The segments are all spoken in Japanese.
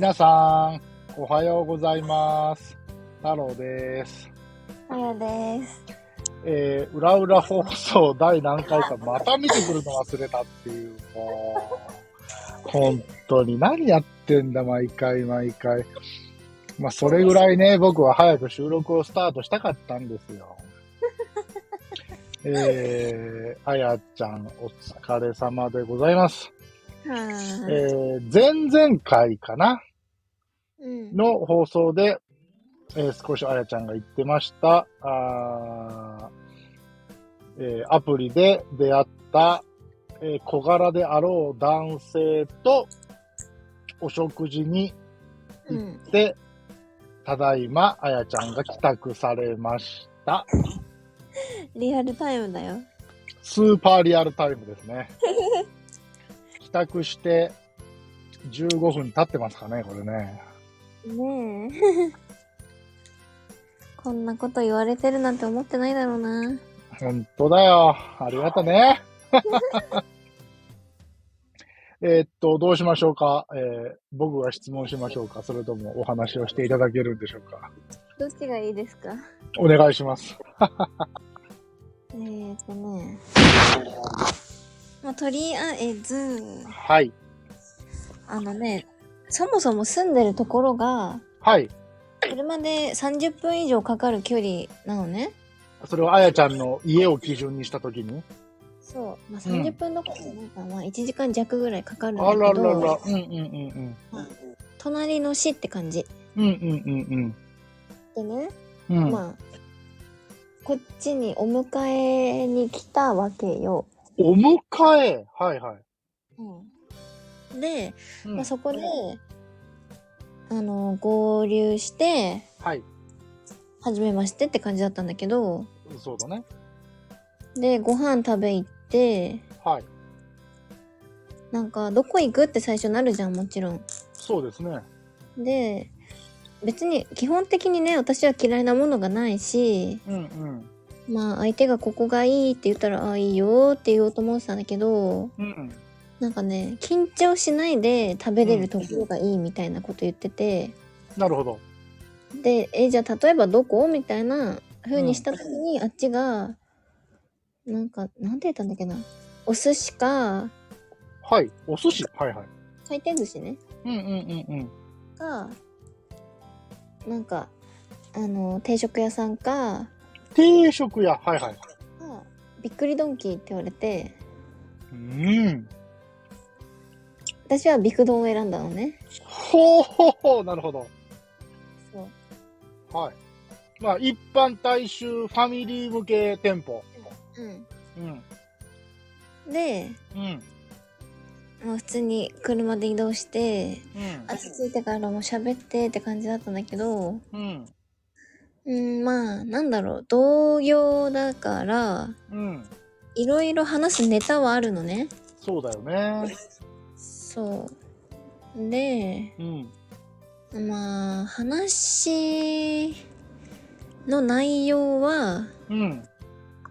皆さんおはようございます。太郎です。あやです。うらうら放送第何回かまた見てくるの忘れたっていう、もう本当に何やってんだ毎回毎回。まあそれぐらいね、僕は早く収録をスタートしたかったんですよ。あやちゃんお疲れ様でございます。前々回かな、の放送で、少しあやちゃんが言ってましたアプリで出会った、小柄であろう男性とお食事に行って、ただいまあやちゃんが帰宅されました。リアルタイムだよ。スーパーリアルタイムですね。帰宅して15分経ってますかね、これね。ねえ。こんなこと言われてるなんて思ってないだろうな。本当だよ。ありがとね。どうしましょうか、僕が質問しましょうか、それともお話をしていただけるんでしょうか。どっちがいいですか。お願いします。まあ、とりあえず、はい。そもそも住んでるところが、はい。車で30分以上かかる距離なのね。それをあやちゃんの家を基準にしたときに。そう、まあ、30分どころじゃないから、まあ、1時間弱ぐらいかかるんだけど。あららら、隣の市って感じ。でね、まあこっちにお迎えに来たわけよ。お迎え、はいはい。で、まあ、そこで、合流して、はい。初めましてって感じだったんだけど。そうだね。で、ご飯食べ行って、はい。なんか、どこ行くって最初なるじゃん、もちろん。そうですね。で、別に、基本的にね、私は嫌いなものがないし、まあ、相手がここがいいって言ったら、ああ、いいよって言おうと思ってたんだけど、なんかね、緊張しないで食べれるところがいいみたいなこと言ってて、なるほど。で、じゃあ例えばどこみたいな風にした時に、あっちがなんかなんて言ったんだっけな、お寿司か、はい、お寿司、はいはい、回転寿司ね、か、なんか定食屋さんか、定食屋、はいはい、かびっくりドンキーって言われて、私はビクドンを選んだのね。ほうほうほう、なるほど。そう。はい。まあ、一般大衆ファミリー向け店舗。で、もう普通に車で移動して、足ついてからもう喋ってって感じだったんだけど、まあ、なんだろう、同業だから、いろいろ話すネタはあるのね。そうだよね。そうで、まあ話の内容は、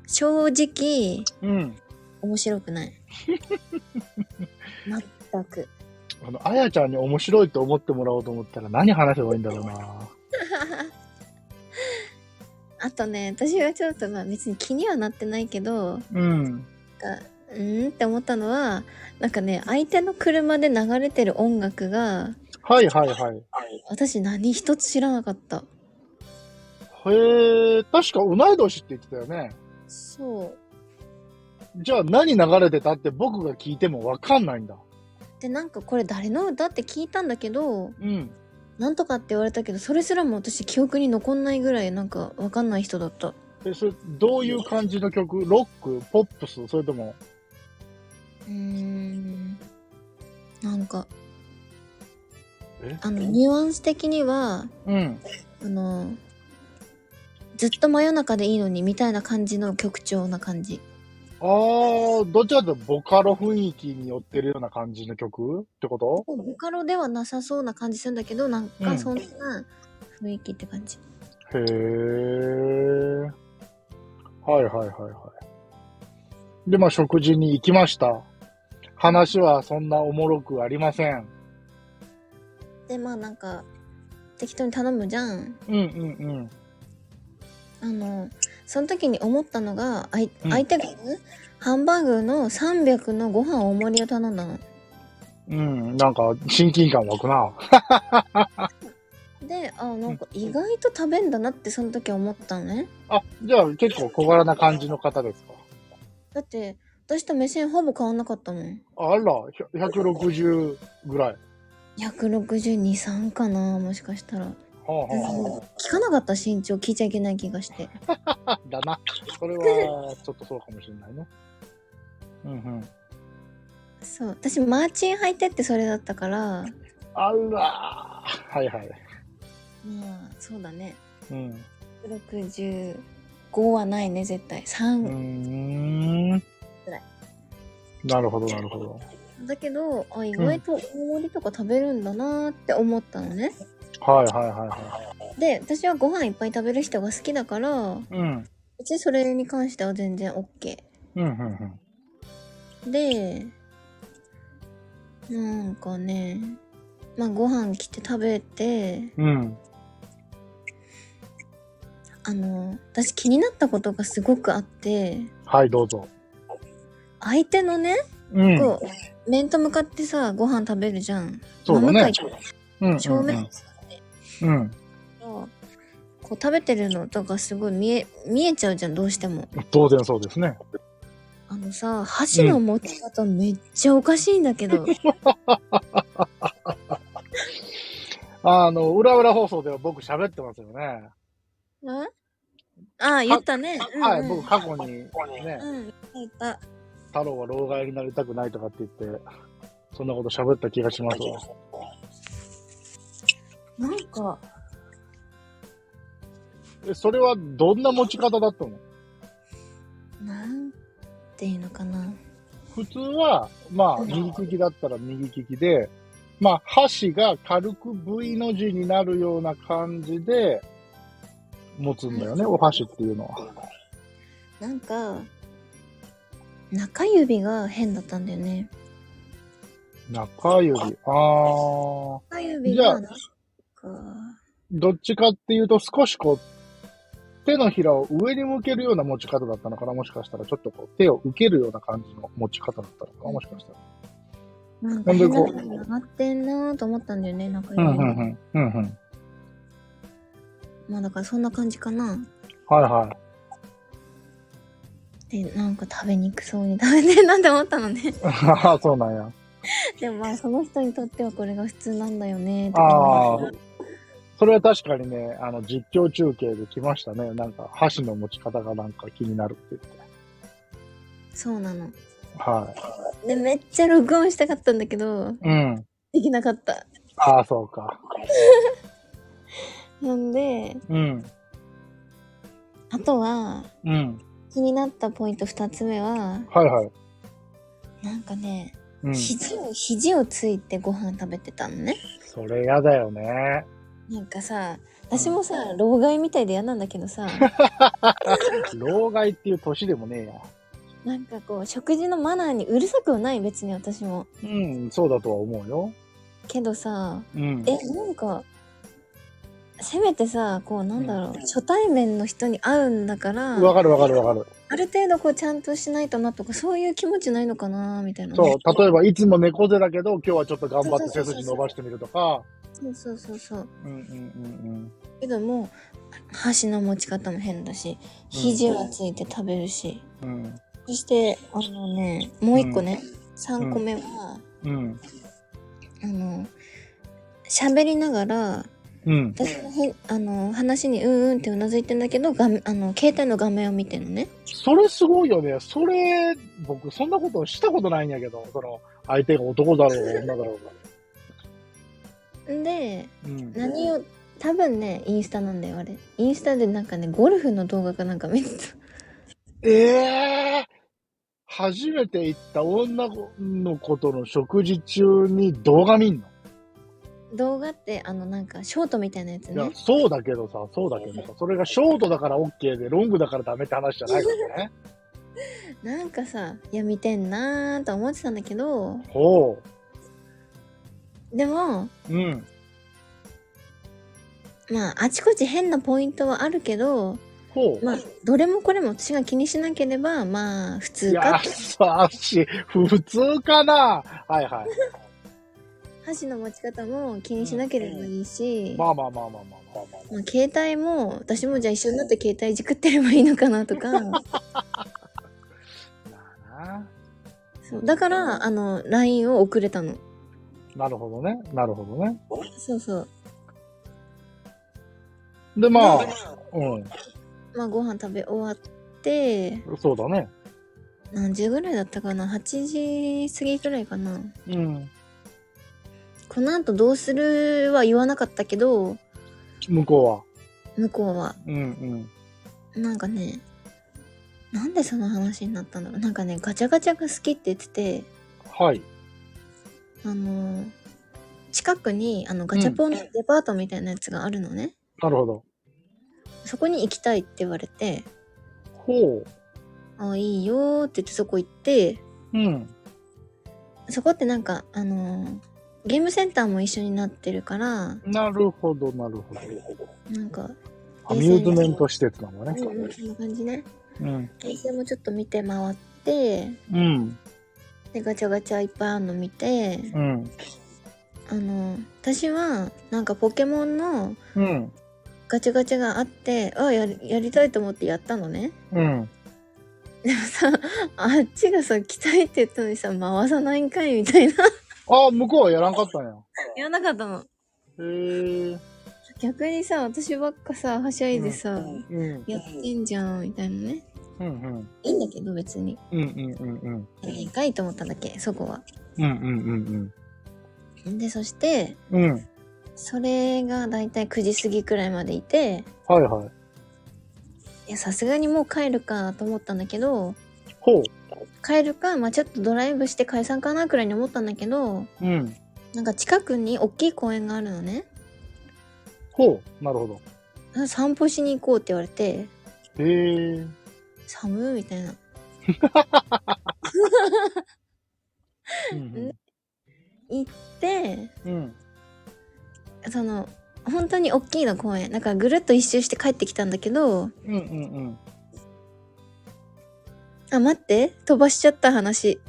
正直、面白くない。全く。あやちゃんに面白いと思ってもらおうと思ったら何話せばいいんだろうな。あとね、私はちょっとまあ別に気にはなってないけど、って思ったのは、なんかね、相手の車で流れてる音楽が、私何一つ知らなかった。へえ、確か同い年って言ってたよね。そう。じゃあ何流れてたって僕が聞いても分かんないんだ。で、なんかこれ誰の歌って聞いたんだけど、なんとかって言われたけど、それすらも私記憶に残んないぐらいなんか分かんない人だった。それどういう感じの曲？ロック？ポップス？それともなんかニュアンス的には、ずっと真夜中でいいのにみたいな感じの曲調な感じ。あー、どちらかというとボカロ雰囲気に寄ってるような感じの曲ってこと？ボカロではなさそうな感じするんだけど、なんかそんな雰囲気って感じ。へー、はいはいはいはい。で、まあ食事に行きました。話はそんなおもろくありません。でまあなんか適当に頼むじゃん。うんうんうん。その時に思ったのが、相手が、ね、ハンバーグの300のご飯大盛りを頼んだの。うん、なんか親近感湧くな。で、なんか意外と食べんだなってその時思ったのね。あ、じゃあ結構小柄な感じの方ですか？だって私と目線ほぼ変わんなかったもん。あら、160ぐらい。162、3かな、もしかしたら。聞かなかった身長聞いちゃいけない気がしてだな、それはちょっとそうかもしれないね。うんうん。そう、私マーチン履いてってそれだったから。あらー、はいはい。まあそうだね、うん、165はないね絶対。3ぐらい。なるほどなるほど。だけど意外と大盛りとか食べるんだなって思ったのね、うんはいはいはいはい。で、私はご飯いっぱい食べる人が好きだから、うん、別にそれに関しては全然 OK。うんうんうん。で、なんかね、まあご飯来て食べて、うん、私気になったことがすごくあって、はいどうぞ。相手のね、うん、こう面と向かってさご飯食べるじゃん。そうだね。うんうんうん、正面。うん、こう食べてるのとかすごい見えちゃうじゃん、どうしても。当然そうですね。さ、箸の持ち方めっちゃおかしいんだけど、うん、裏裏放送では僕喋ってますよね。うん、あ、言ったね、うんうん、はい、僕過去にね、うん、言った。太郎は老害になりたくないとかって言ってそんなこと喋った気がしますわ。なんかそれはどんな持ち方だったの？なんていうのかな。普通はまあ右利きだったら右利きで、まあ箸が軽く V の字になるような感じで持つんだよね、お箸っていうのは。なんか中指が変だったんだよね。中指、中指が。どっちかっていうと少しこう手のひらを上に向けるような持ち方だったのかな、もしかしたらちょっとこう手を受けるような感じの持ち方だったのかな、もしかしたら。なんか変なのが曲がってんなーと思ったんだよね、なんか。うんうんうんうんうん。まあだからそんな感じかな。はいはい。でなんか食べにくそうに食べてんなって思ったのね。ああそうなんや。でもまあその人にとってはこれが普通なんだよねーって思った。それは確かにね、実況中継で来ましたね。なんか、箸の持ち方がなんか気になるって言って。そうなの。はい。で、めっちゃ録音したかったんだけど、うん。できなかった。ああ、そうか。なんで、うん。あとは、うん。気になったポイント2つ目は、はいはい。なんかね、うん、肘をついてご飯食べてたのね。それやだよね。なんかさ、私もさ、うん、老害みたいで嫌なんだけどさ老害っていう年でもねえや。なんかこう、食事のマナーにうるさくはない、別に私も。うん、そうだとは思うよ。けどさ、うん、なんかせめてさ、こうなんだろう、うん、初対面の人に会うんだから。わかるわかるわかる。ある程度こうちゃんとしないとなとか、そういう気持ちないのかなみたいな、ね、そう、例えばいつも猫背だけど今日はちょっと頑張って背筋伸ばしてみるとか。そうそうそうそう。うんうんうんうん。けどもう箸の持ち方も変だし、肘はついて食べるし、うん、そしてね、もう一個ね、うん、3個目は、うん、喋りながら、うん、私の話にうんうんってうなずいてんだけど、携帯の画面を見てるのね。それすごいよね。それ僕そんなことしたことないんやけど、その相手が男だろうが女だろうが。で、うん、何を多分ね、インスタなんだよあれ。インスタでなんかね、ゴルフの動画かなんか見てた。初めて行った女の子との食事中に動画見んの？動画ってなんかショートみたいなやつね。いや、そうだけどさ、そうだけどさ、それがショートだから OK でロングだからダメって話じゃないからね。なんかさ、いや見てんなーと思ってたんだけど。ほう。でも、うん、まああちこち変なポイントはあるけど、まあ、どれもこれも私が気にしなければまあ普通か。優しい、普通かな。はいはい。箸の持ち方も気にしなければいいし、まあまあまあまあまあまあまあ、まあ、携帯も私もじゃあ一緒になって携帯いじくってればいいのかなとか。そうだからLINE を送れたの。なるほどね、なるほどね。そうそう。でまあ、うん。まあご飯食べ終わって。そうだね。何時ぐらいだったかな、8時過ぎぐらいかな。うん。この後どうするは言わなかったけど。向こうは。うんうん。なんかね、なんでその話になったんだろう。なんかね、ガチャガチャが好きって言ってて。はい。近くにガチャポンのデパートみたいなやつがあるのね。なるほど。そこに行きたいって言われて、ほう。あ、いいよーって言ってそこ行って、うん。そこってなんかゲームセンターも一緒になってるから、なるほどなるほど。なんかアミューズメント施設なのね。うん、そんな感じね。うん。衛星もちょっと見て回って、うん。でガチャガチャいっぱいあるの見て、うん。私はなんかポケモンのガチャガチャがあって、うん、やりたいと思ってやったのね。うん。でもさ、あっちがさ、来たいって言ったのにさ、回さないんかいみたいな。あ、向こうはやらんかったんや。やらなかったの。へえ。逆にさ、私ばっかさ、はしゃいでさ、うん、やってんじゃんみたいなね。うんうん。いいんだけど別に。うんうんうんうん。いいかいと思ったんだっけ、そこは。うんうんうんうん。でそして、うん、それがだいたい9時過ぎくらいまでいて。はいはい。いやさすがにもう帰るかと思ったんだけど。ほう。帰るか、まあ、ちょっとドライブして解散かなくらいに思ったんだけど、うん、なんか近くに大きい公園があるのね。ほう、なるほど。散歩しに行こうって言われて、寒いみたいな。うん、行って、うん、その本当に大きいの公園、なんかぐるっと一周して帰ってきたんだけど、うんうんうん。あ、待って。飛ばしちゃった話。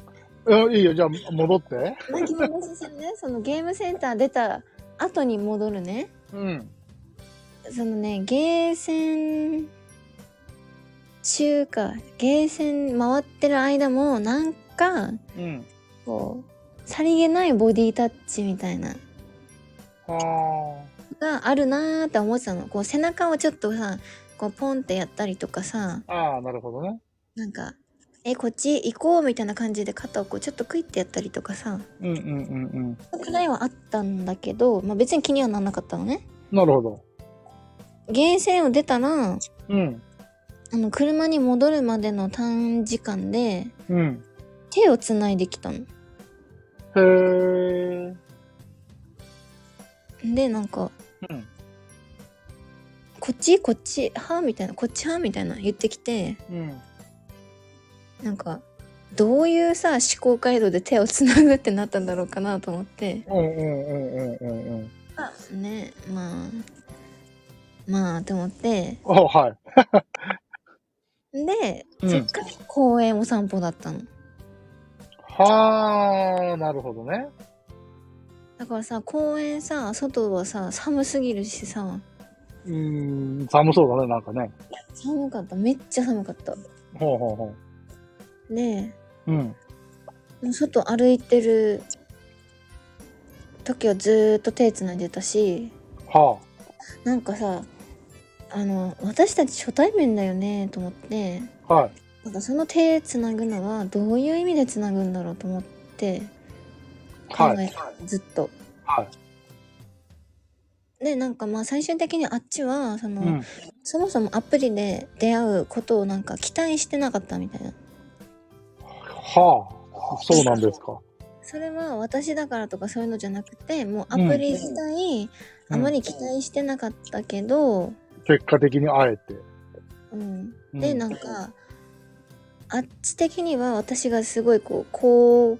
いいよ。じゃあ、戻って。巻き戻しするね。そのゲームセンター出た後に戻るね。うん。そのね、ゲーセン中か、ゲーセン回ってる間も、なんか、うん、こう、さりげないボディタッチみたいな。はぁ。があるなーって思ってたの。こう、背中をちょっとさ、こう、ポンってやったりとかさ。あー、なるほどね。なんか、こっち行こうみたいな感じで肩をこうちょっとクイってやったりとかさ、うんうんうんうん、くらいはあったんだけど、まあ、別に気にはならなかったのね。なるほど。ゲーセンを出たら、うん、車に戻るまでの短時間で、うん、手をつないできたの。へえ。でなんか、うん、こっちはみたいな、こっちはみたいな言ってきて、うん、なんかどういうさ思考回路で手をつなぐってなったんだろうかなと思って。ね、まあと思って。お、はい。で、うん、そっから公園お散歩だったの。はあ、なるほどね。だからさ、公園さ、外はさ寒すぎるしさ、寒そうだね、なんかね。寒かった、めっちゃ寒かった。ほうほうほう。ねえ、うん、外歩いてる時はずっと手つないでたし、はあ、なんかさ、私たち初対面だよねと思って、はい、なんかその手つなぐのはどういう意味でつなぐんだろうと思って考えて、はい、ずっと、はい、でなんかまあ最終的にあっちはその、うん、そもそもアプリで出会うことをなんか期待してなかったみたいな。はあ、そうなんですか。それは私だからとかそういうのじゃなくて、もうアプリ自体、あまり期待してなかったけど、うん、結果的にあえて、うん、で、なんかあっち的には私がすごいこう好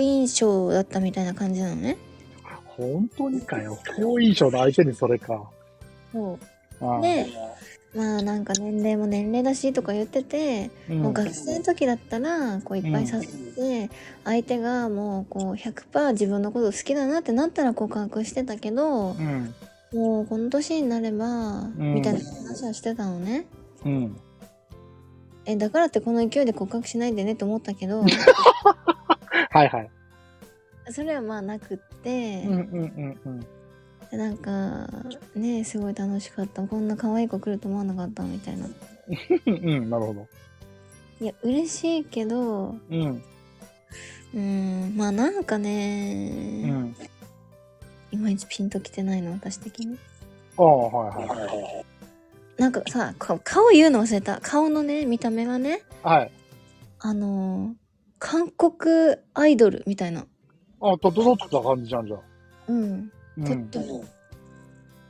印象だったみたいな感じなのね。本当にかよ。好印象の相手にそれか。そう。で、まあなんか年齢も年齢だしとか言ってて、もう学生の時だったらこういっぱい誘って、相手がもうこう 100% 自分のこと好きだなってなったら告白してたけど、もうこの年になればみたいな話はしてたのね。うん。だからってこの勢いで告白しないでねと思ったけど。はいはい。それはまあなくって、なんかねすごい楽しかった、こんな可愛い子来ると思わなかったみたいな。うん、なるほど。いや嬉しいけど、まあなんかね、いまいちピンときてないの私的に。ああはいはいはい。なんかさ顔言うの忘れた。顔のね見た目がね、はい、韓国アイドルみたいな。あ、とどろっとした感じじゃんじゃん。うん。ちょっと、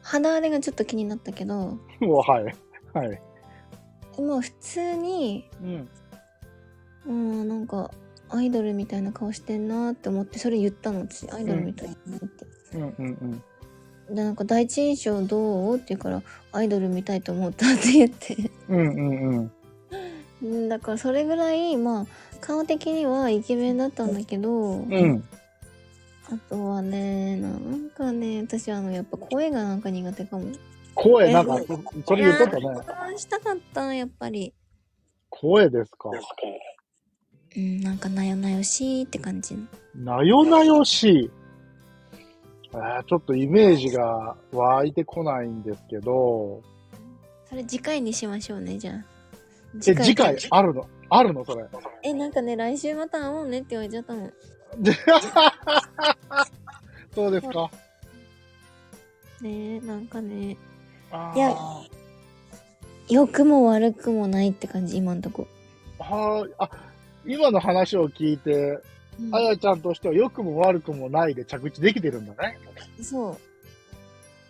肌荒れがちょっと気になったけど。もうはいはい。もう普通に、なんかアイドルみたいな顔してんなって思って、それ言ったの私、アイドルみたいなって。でなんか第一印象どうって言うからアイドル見たいと思ったって言って。だからそれぐらいまあ顔的にはイケメンだったんだけど。あとはね、なんかね、私はやっぱ声がなんか苦手かも。声なんか、それ言ってたね。一番したかった、やっぱり。声ですか。なんかなよなよしいって感じ。なよなよしい。ちょっとイメージが湧いてこないんですけど。それ次回にしましょうね、じゃあ。次回あるのそれ。なんかね、来週また会おうねって言われちゃったの。そうですかねえ、なんかね、いや良くも悪くもないって感じ今んとこは。あ、今の話を聞いて、あやちゃんとしては良くも悪くもないで着地できてるんだね。そう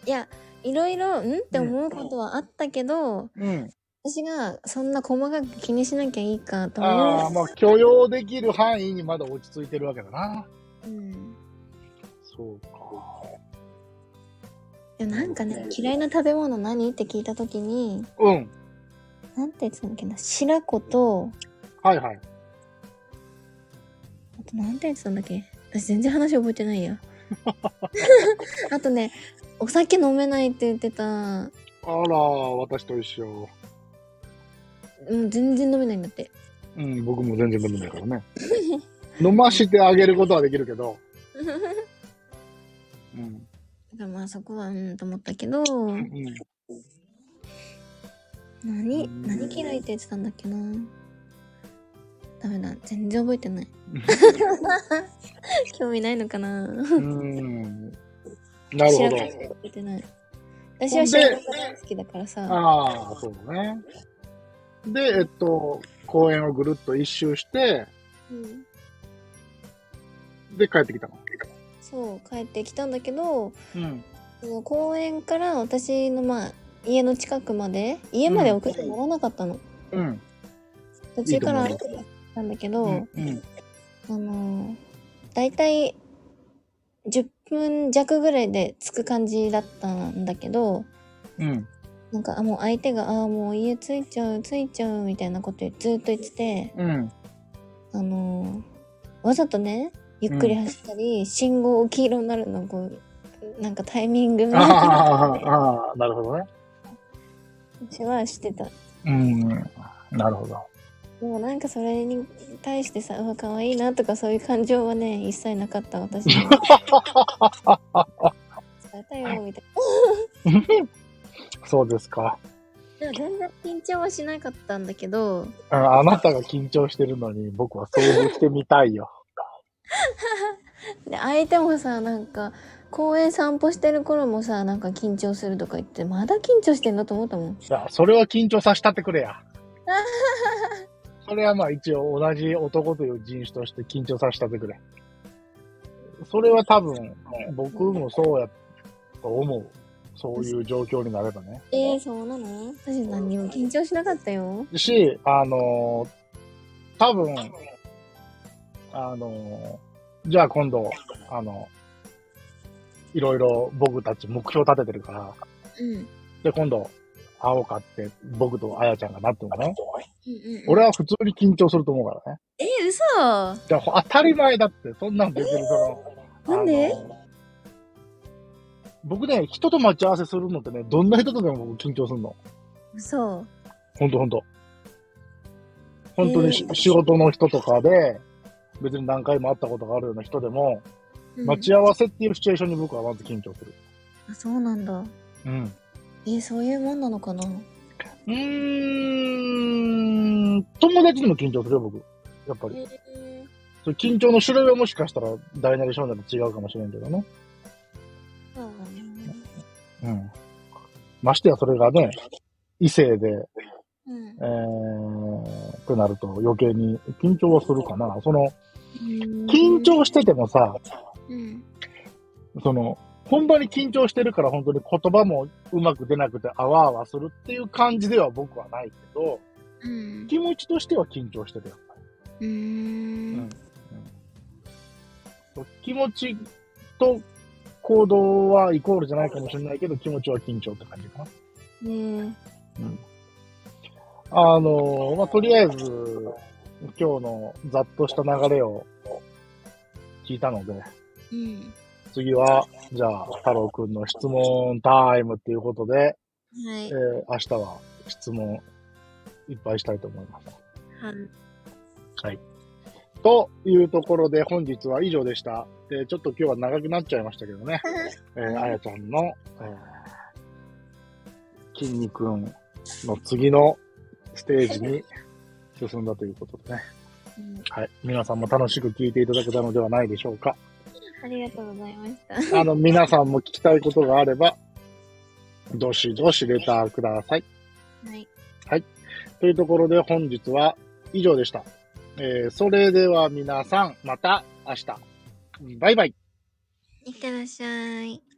いやいろいろって思うことはあったけど、私がそんな細かく気にしなきゃいいかと思う。まあ許容できる範囲にまだ落ち着いてるわけだな。そうか。でもなんかね、嫌いな食べ物何って聞いたときに、なんて言ってたんだっけな、白子と、あとなんて言ってたんだっけ、私全然話覚えてないや。あとね、お酒飲めないって言ってた。あら、私と一緒。全然飲めないんだって。僕も全然飲めないからね。飲ましてあげることはできるけど。だからまあそこはと思ったけど。何嫌いって言ってたんだっけな。ダメだ、全然覚えてない。興味ないのかな。なるほど。覚えてない。私は白子が好きだからさ。ああ、そうだね。で、公園をぐるっと一周して、で、帰ってきたの。そう、帰ってきたんだけど、公園から私の、家の近くまで、家まで送ってもらわなかったの。途中から歩いてたんだけど、だいたい10分弱ぐらいで着く感じだったんだけど、なんかもう相手がもう家着いちゃうみたいなことずっと言ってて、わざとねゆっくり走ったり、信号黄色になるのこうなんかタイミングみたいな。なるほどね。私はしてた。なるほど。もうなんかそれに対してさ、可愛いなとかそういう感情はね一切なかった私。伝えたよみたいな。そうですか。でも全然緊張はしなかったんだけど。あなたが緊張してるのに僕は遭遇してみたいよ。で相手もさ、なんか公園散歩してる頃もさ、なんか緊張するとか言って、まだ緊張してんだと思ったもん。それは緊張させたってくれや。それはまあ一応同じ男という人種として緊張させたってくれ。それは多分僕もそうやと思う。そういう状況になればね。そうなの？私何にも緊張しなかったよ。し、多分、じゃあ今度、いろいろ僕たち目標立ててるから、うん、で今度会おうかって僕とあやちゃんがなってるんだね、うんうんうん、俺は普通に緊張すると思うからね。嘘。じゃあ当たり前だって。そんなん別になんで僕ね、人と待ち合わせするのってね、どんな人とでも僕緊張するの。嘘。本当に、仕事の人とかで別に何回も会ったことがあるような人でも、うん、待ち合わせっていうシチュエーションに僕はまず緊張する。あ、そうなんだ。うん。そういうもんなのかな。友達にも緊張するよ僕。やっぱり。それ緊張の種類はもしかしたら大なり小なり違うかもしれんけどね。うん。ましてやそれがね、異性で、うん、ってなると余計に緊張はするかな。その、緊張しててもさ、うん、その、本番に緊張してるから本当に言葉もうまく出なくてあわあわするっていう感じでは僕はないけど、うん、気持ちとしては緊張してるやっぱり。気持ちと行動はイコールじゃないかもしれないけど、気持ちは緊張って感じかな。ねえ。うん。まあ、とりあえず、今日のざっとした流れを聞いたので、うん、次は、じゃあ、太郎くんの質問タイムっていうことで、はい、明日は質問いっぱいしたいと思います。はい。というところで本日は以上でした。ちょっと今日は長くなっちゃいましたけどね。あやちゃんの、筋肉の次のステージに進んだということでね。はい。皆さんも楽しく聞いていただけたのではないでしょうか。ありがとうございました。皆さんも聞きたいことがあれば、どしどしレターください。はい。はい。というところで本日は以上でした。それでは皆さん、また明日。バイバイ。いってらっしゃい。